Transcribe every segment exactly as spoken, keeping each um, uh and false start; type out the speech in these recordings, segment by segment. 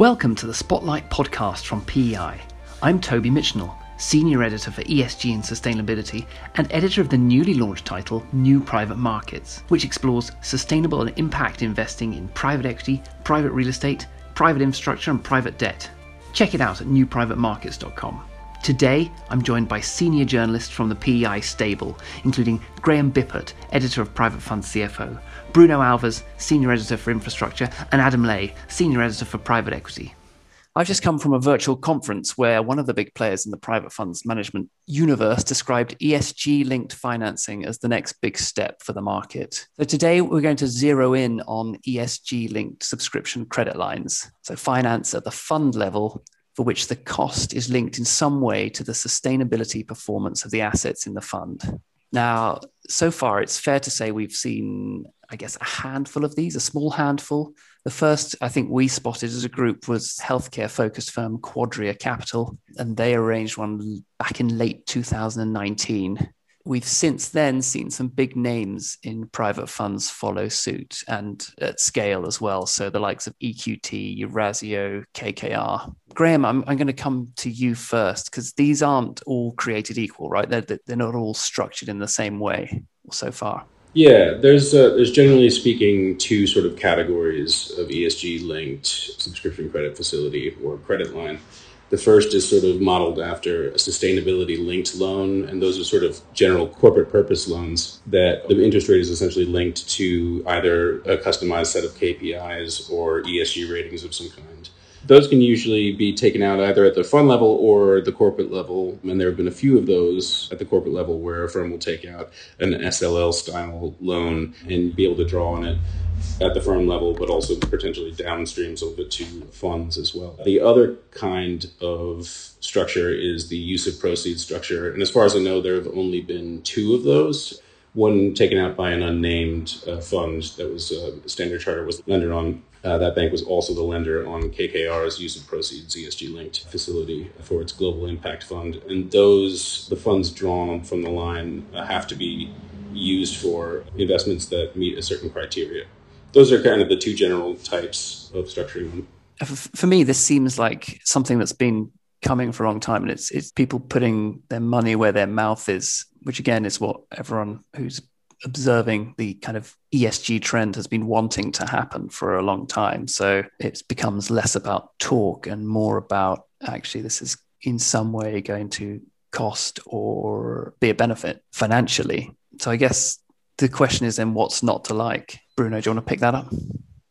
Welcome to the Spotlight podcast from P E I. I'm Toby Mitchell, Senior Editor for E S G and Sustainability and Editor of the newly launched title, New Private Markets, which explores sustainable and impact investing in private equity, private real estate, private infrastructure and private debt. Check it out at new private markets dot com. Today, I'm joined by senior journalists from the P E I stable, including Graham Bippert, Editor of Private Fund C F O, Bruno Alves, Senior Editor for Infrastructure, and Adam Lay, Senior Editor for Private Equity. I've just come from a virtual conference where one of the big players in the private funds management universe described E S G-linked financing as the next big step for the market. So today, we're going to zero in on E S G-linked subscription credit lines, so finance at the fund level, for which the cost is linked in some way to the sustainability performance of the assets in the fund. Now, so far, it's fair to say we've seen, I guess, a handful of these, a small handful. The first I think we spotted as a group was healthcare-focused firm Quadria Capital, and they arranged one back in late two thousand nineteen. We've since then seen some big names in private funds follow suit and at scale as well. So the likes of E Q T, Eurasio, K K R. Graham, I'm, I'm going to come to you first because these aren't all created equal, right? They're, they're not all structured in the same way so far. Yeah, there's uh, there's generally speaking two sort of categories of E S G-linked subscription credit facility or credit line. The first is sort of modeled after a sustainability-linked loan, and those are sort of general corporate purpose loans that the interest rate is essentially linked to either a customized set of K P Is or E S G ratings of some kind. Those can usually be taken out either at the fund level or the corporate level, and there have been a few of those at the corporate level where a firm will take out an S L L-style loan and be able to draw on it at the firm level, but also potentially downstreams over to funds as well. The other kind of structure is the use of proceeds structure. And as far as I know, there have only been two of those. One taken out by an unnamed uh, fund that was uh, Standard Chartered was lender on. Uh, that bank was also the lender on K K R's use of proceeds E S G-linked facility for its global impact fund. And those, the funds drawn from the line uh, have to be used for investments that meet a certain criteria. Those are kind of the two general types of structuring. For me, this seems like something that's been coming for a long time, and it's it's people putting their money where their mouth is, which again is what everyone who's observing the kind of E S G trend has been wanting to happen for a long time. So it becomes less about talk and more about actually this is in some way going to cost or be a benefit financially. So I guess the question is then what's not to like? Bruno, do you want to pick that up?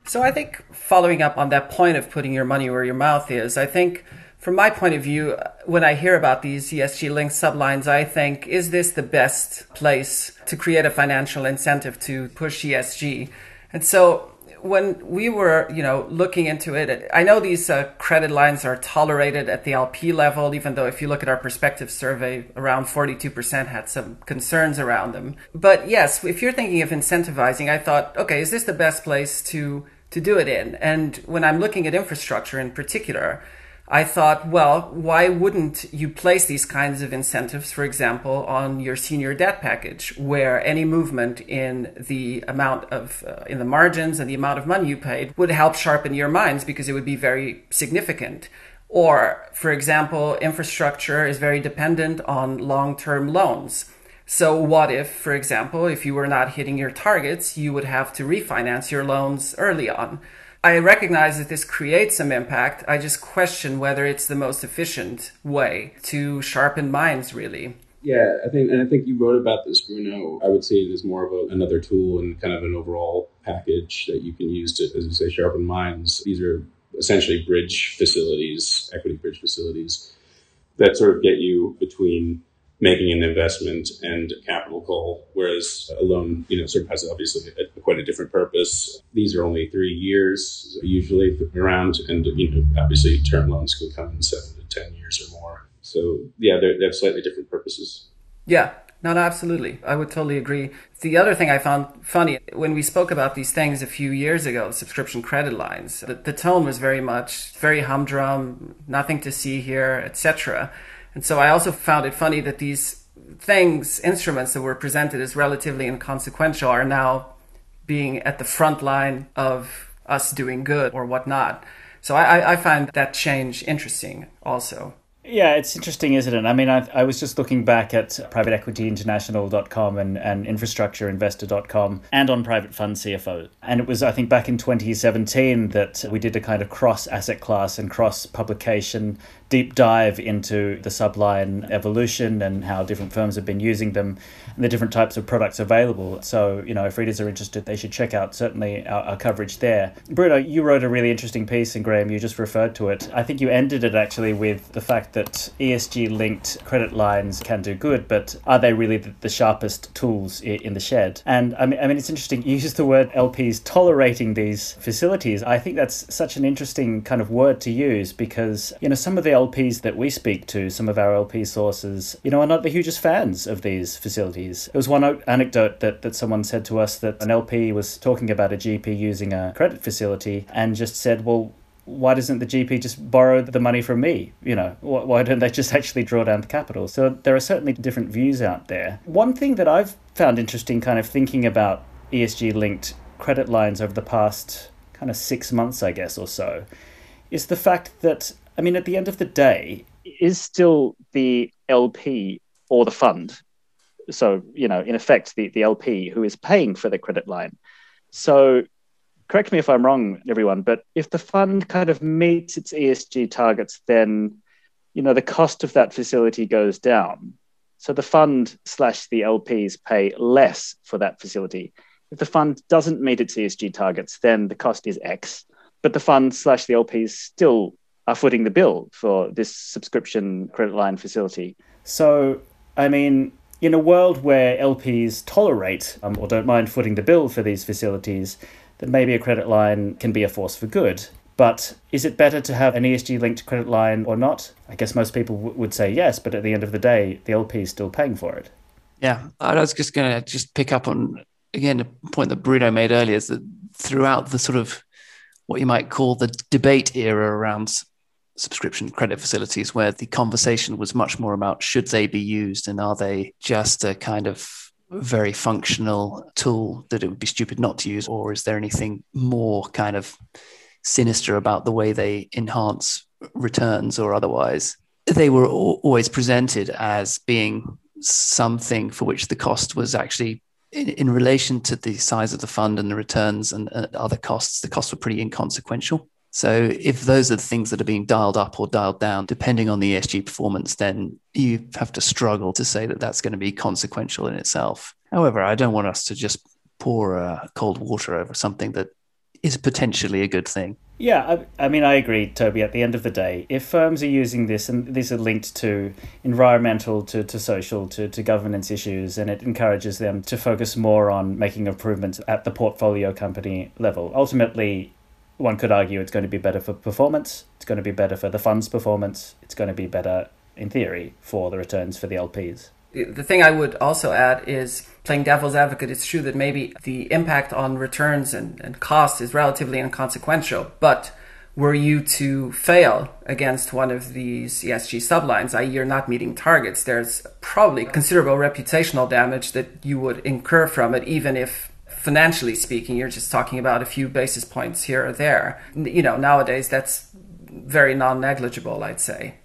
So I think following up on that point of putting your money where your mouth is, I think from my point of view, when I hear about these E S G-linked sublines, I think, is this the best place to create a financial incentive to push E S G? And so when we were, you know, looking into it, I know these uh, credit lines are tolerated at the L P level, even though if you look at our prospective survey, around forty-two percent had some concerns around them. But yes, if you're thinking of incentivizing, I thought, okay, is this the best place to, to do it in? And when I'm looking at infrastructure in particular, I thought, well, why wouldn't you place these kinds of incentives, for example, on your senior debt package, where any movement in the amount of, uh, in the margins and the amount of money you paid would help sharpen your minds because it would be very significant. Or, for example, infrastructure is very dependent on long-term loans. So what if, for example, if you were not hitting your targets, you would have to refinance your loans early on? I recognize that this creates some impact. I just question whether it's the most efficient way to sharpen minds, really. Yeah, I think, and I think you wrote about this, Bruno. I would say it is more of a, another tool and kind of an overall package that you can use to, as you say, sharpen minds. These are essentially bridge facilities, equity bridge facilities, that sort of get you between making an investment and capital call, whereas a loan, you know, sort of has obviously a, quite a different purpose. These are only three years usually around, and you know, obviously term loans can come in seven to ten years or more. So yeah, they have slightly different purposes. Yeah, no, no, absolutely. I would totally agree. The other thing I found funny, when we spoke about these things a few years ago, subscription credit lines, the, the tone was very much, very humdrum, nothing to see here, et cetera. And so I also found it funny that these things, instruments that were presented as relatively inconsequential are now being at the front line of us doing good or whatnot. So I, I find that change interesting also. Yeah, it's interesting, isn't it? I mean, I, I was just looking back at private equity international dot com and, and infrastructure investor dot com and on Private Fund C F O. And it was, I think, back in twenty seventeen that we did a kind of cross-asset class and cross-publication deep dive into the subline evolution and how different firms have been using them and the different types of products available. So, you know, if readers are interested, they should check out certainly our, our coverage there. Bruno, you wrote a really interesting piece, and Graham, you just referred to it. I think you ended it actually with the fact that E S G-linked credit lines can do good, but are they really the sharpest tools in the shed? And I mean, I mean, it's interesting. You used the word L Ps tolerating these facilities. I think that's such an interesting kind of word to use because, you know, some of the L Ps that we speak to, some of our L P sources, you know, are not the hugest fans of these facilities. There was one anecdote that, that someone said to us that an L P was talking about a G P using a credit facility and just said, well, why doesn't the G P just borrow the money from me? You know, why don't they just actually draw down the capital? So there are certainly different views out there. One thing that I've found interesting kind of thinking about E S G-linked credit lines over the past kind of six months, I guess, or so, is the fact that, I mean, at the end of the day, it is still the L P or the fund. So, you know, in effect, the, the L P who is paying for the credit line. So correct me if I'm wrong, everyone, but if the fund kind of meets its E S G targets, then, you know, the cost of that facility goes down. So the fund slash the L Ps pay less for that facility. If the fund doesn't meet its E S G targets, then the cost is X, but the fund slash the L Ps still are footing the bill for this subscription credit line facility. So, I mean, in a world where L Ps tolerate um, or don't mind footing the bill for these facilities, then maybe a credit line can be a force for good. But is it better to have an E S G-linked credit line or not? I guess most people w- would say yes, but at the end of the day, the L P is still paying for it. Yeah, I was just going to just pick up on, again, a point that Bruno made earlier, is that throughout the sort of what you might call the debate era around subscription credit facilities, where the conversation was much more about should they be used and are they just a kind of very functional tool that it would be stupid not to use, or is there anything more kind of sinister about the way they enhance returns or otherwise? They were always presented as being something for which the cost was actually in, in relation to the size of the fund and the returns and uh, other costs, the costs were pretty inconsequential. So if those are the things that are being dialed up or dialed down, depending on the E S G performance, then you have to struggle to say that that's going to be consequential in itself. However, I don't want us to just pour uh, cold water over something that is potentially a good thing. Yeah, I, I mean, I agree, Toby. At the end of the day, if firms are using this, and these are linked to environmental, to, to social, to, to governance issues, and it encourages them to focus more on making improvements at the portfolio company level, ultimately, one could argue it's going to be better for performance, it's going to be better for the fund's performance, it's going to be better, in theory, for the returns for the L Ps. The thing I would also add is, playing devil's advocate, it's true that maybe the impact on returns and, and cost is relatively inconsequential, but were you to fail against one of these E S G sublines, that is you're not meeting targets, there's probably considerable reputational damage that you would incur from it, even if financially speaking, you're just talking about a few basis points here or there. You know, nowadays that's very non-negligible, I'd say.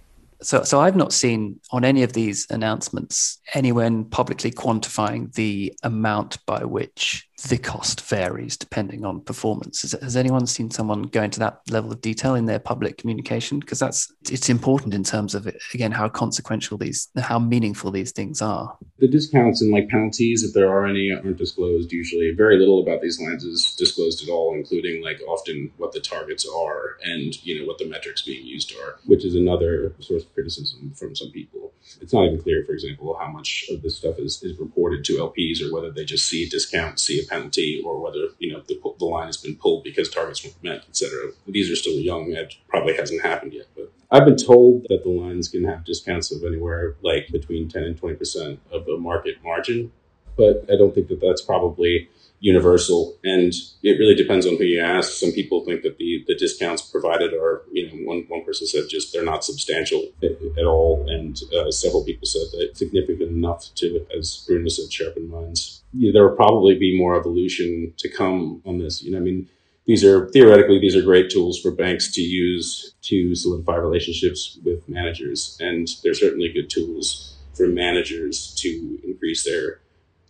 So, so I've not seen on any of these announcements anyone publicly quantifying the amount by which the cost varies depending on performance. Has, has anyone seen someone go into that level of detail in their public communication? Because that's it's important in terms of, again, how consequential these, how meaningful these things are. The discounts and like penalties, if there are any, aren't disclosed usually. Very little about these lines is disclosed at all, including like often what the targets are and, you know, what the metrics being used are, which is another source of criticism from some people. It's not even clear, for example, how much of this stuff is, is reported to L Ps or whether they just see a discount, see a penalty, or whether, you know, the, the line has been pulled because targets weren't met, et cetera. These are still young. That probably hasn't happened yet. But I've been told that the lines can have discounts of anywhere like between ten and twenty percent of the market margin. But I don't think that that's probably universal. And it really depends on who you ask. Some people think that the, the discounts provided are, you know, one, one person said just they're not substantial at, at all. And uh, several people said that it's significant enough to, as Bruno said, sharpen minds. You know, there will probably be more evolution to come on this. You know, I mean, these are theoretically, these are great tools for banks to use to solidify relationships with managers. And they're certainly good tools for managers to increase their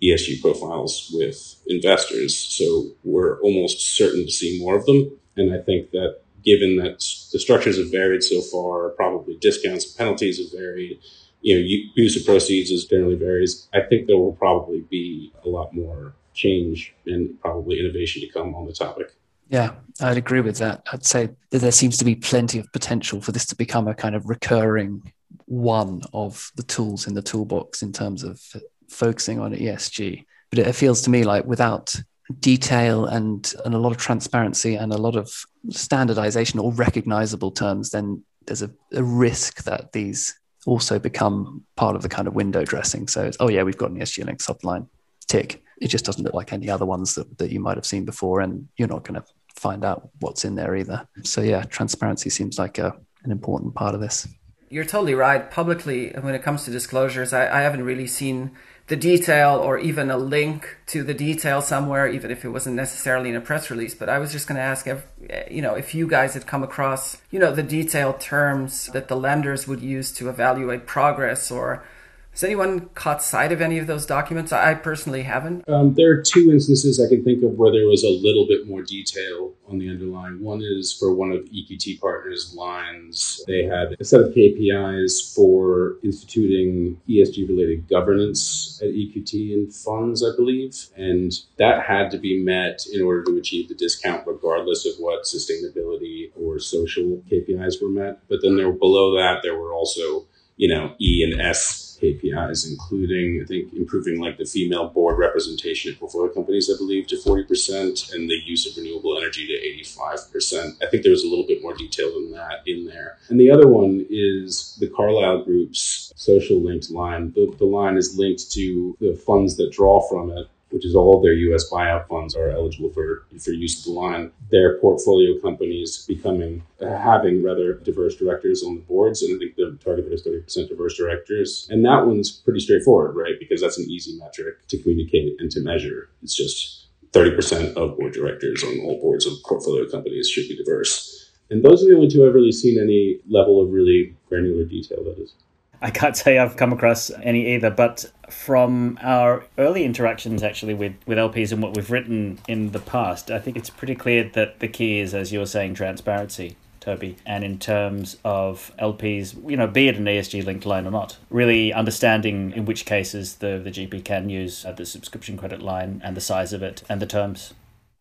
E S G profiles with investors. So we're almost certain to see more of them. And I think that given that the structures have varied so far, probably discounts and penalties have varied, you know, use of proceeds is generally varies. I think there will probably be a lot more change and probably innovation to come on the topic. Yeah, I'd agree with that. I'd say that there seems to be plenty of potential for this to become a kind of recurring one of the tools in the toolbox in terms of focusing on E S G. But it feels to me like without detail and, and a lot of transparency and a lot of standardization or recognizable terms, then there's a, a risk that these also become part of the kind of window dressing. So it's, oh yeah, we've got an E S G link subline, tick. It just doesn't look like any other ones that, that you might have seen before, and you're not going to find out what's in there either. So yeah, transparency seems like a, an important part of this. You're totally right. Publicly, when it comes to disclosures, I, I haven't really seen the detail or even a link to the detail somewhere, even if it wasn't necessarily in a press release. But I was just going to ask, if, you know, if you guys had come across, you know, the detailed terms that the lenders would use to evaluate progress, or has anyone caught sight of any of those documents? I personally haven't. Um, there are two instances I can think of where there was a little bit more detail on the underlying. One is for one of E Q T Partners' lines. They had a set of K P Is for instituting E S G-related governance at E Q T and funds, I believe. And that had to be met in order to achieve the discount, regardless of what sustainability or social K P Is were met. But then there were, below that, there were also, you know, E and S K P Is, including, I think, improving like the female board representation at portfolio companies, I believe, to forty percent, and the use of renewable energy to eighty-five percent. I think there was a little bit more detail than that in there. And the other one is the Carlyle Group's social linked line. The, the line is linked to the funds that draw from it, which is all their U S buyout funds are eligible for, for use of the line. Their portfolio companies becoming, having rather diverse directors on the boards. And I think the target there is thirty percent diverse directors. And that one's pretty straightforward, right? Because that's an easy metric to communicate and to measure. It's just thirty percent of board directors on all boards of portfolio companies should be diverse. And those are the only two I've really seen any level of really granular detail, that is. I can't say I've come across any either, but from our early interactions actually with, with L Ps and what we've written in the past, I think it's pretty clear that the key is, as you're saying, transparency, Toby. And in terms of L Ps, you know, be it an E S G linked line or not, really understanding in which cases the, the G P can use the subscription credit line and the size of it and the terms.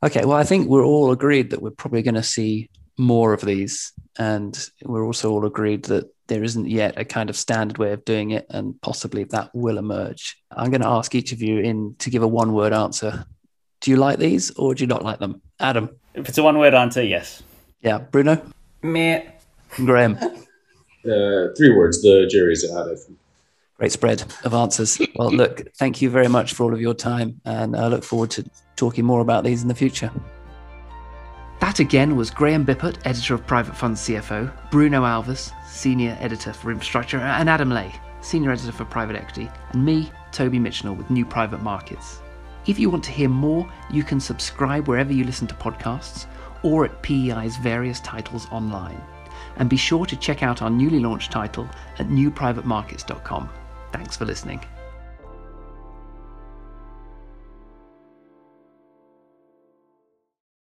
Okay, well, I think we're all agreed that we're probably going to see more of these. And we're also all agreed that there isn't yet a kind of standard way of doing it, and possibly that will emerge. I'm going to ask each of you in to give a one-word answer. Do you like these or do you not like them? Adam? If it's a one-word answer, yes. Yeah. Bruno? Meh. Graham? uh, three words. The jury's out. Great spread of answers. Well, look, thank you very much for all of your time, and I look forward to talking more about these in the future. That again was Graham Bippert, editor of Private Funds C F O, Bruno Alves, senior editor for Infrastructure, and Adam Lay, senior editor for Private Equity, and me, Toby Mitchell, with New Private Markets. If you want to hear more, you can subscribe wherever you listen to podcasts or at P E I's various titles online. And be sure to check out our newly launched title at new private markets dot com. Thanks for listening.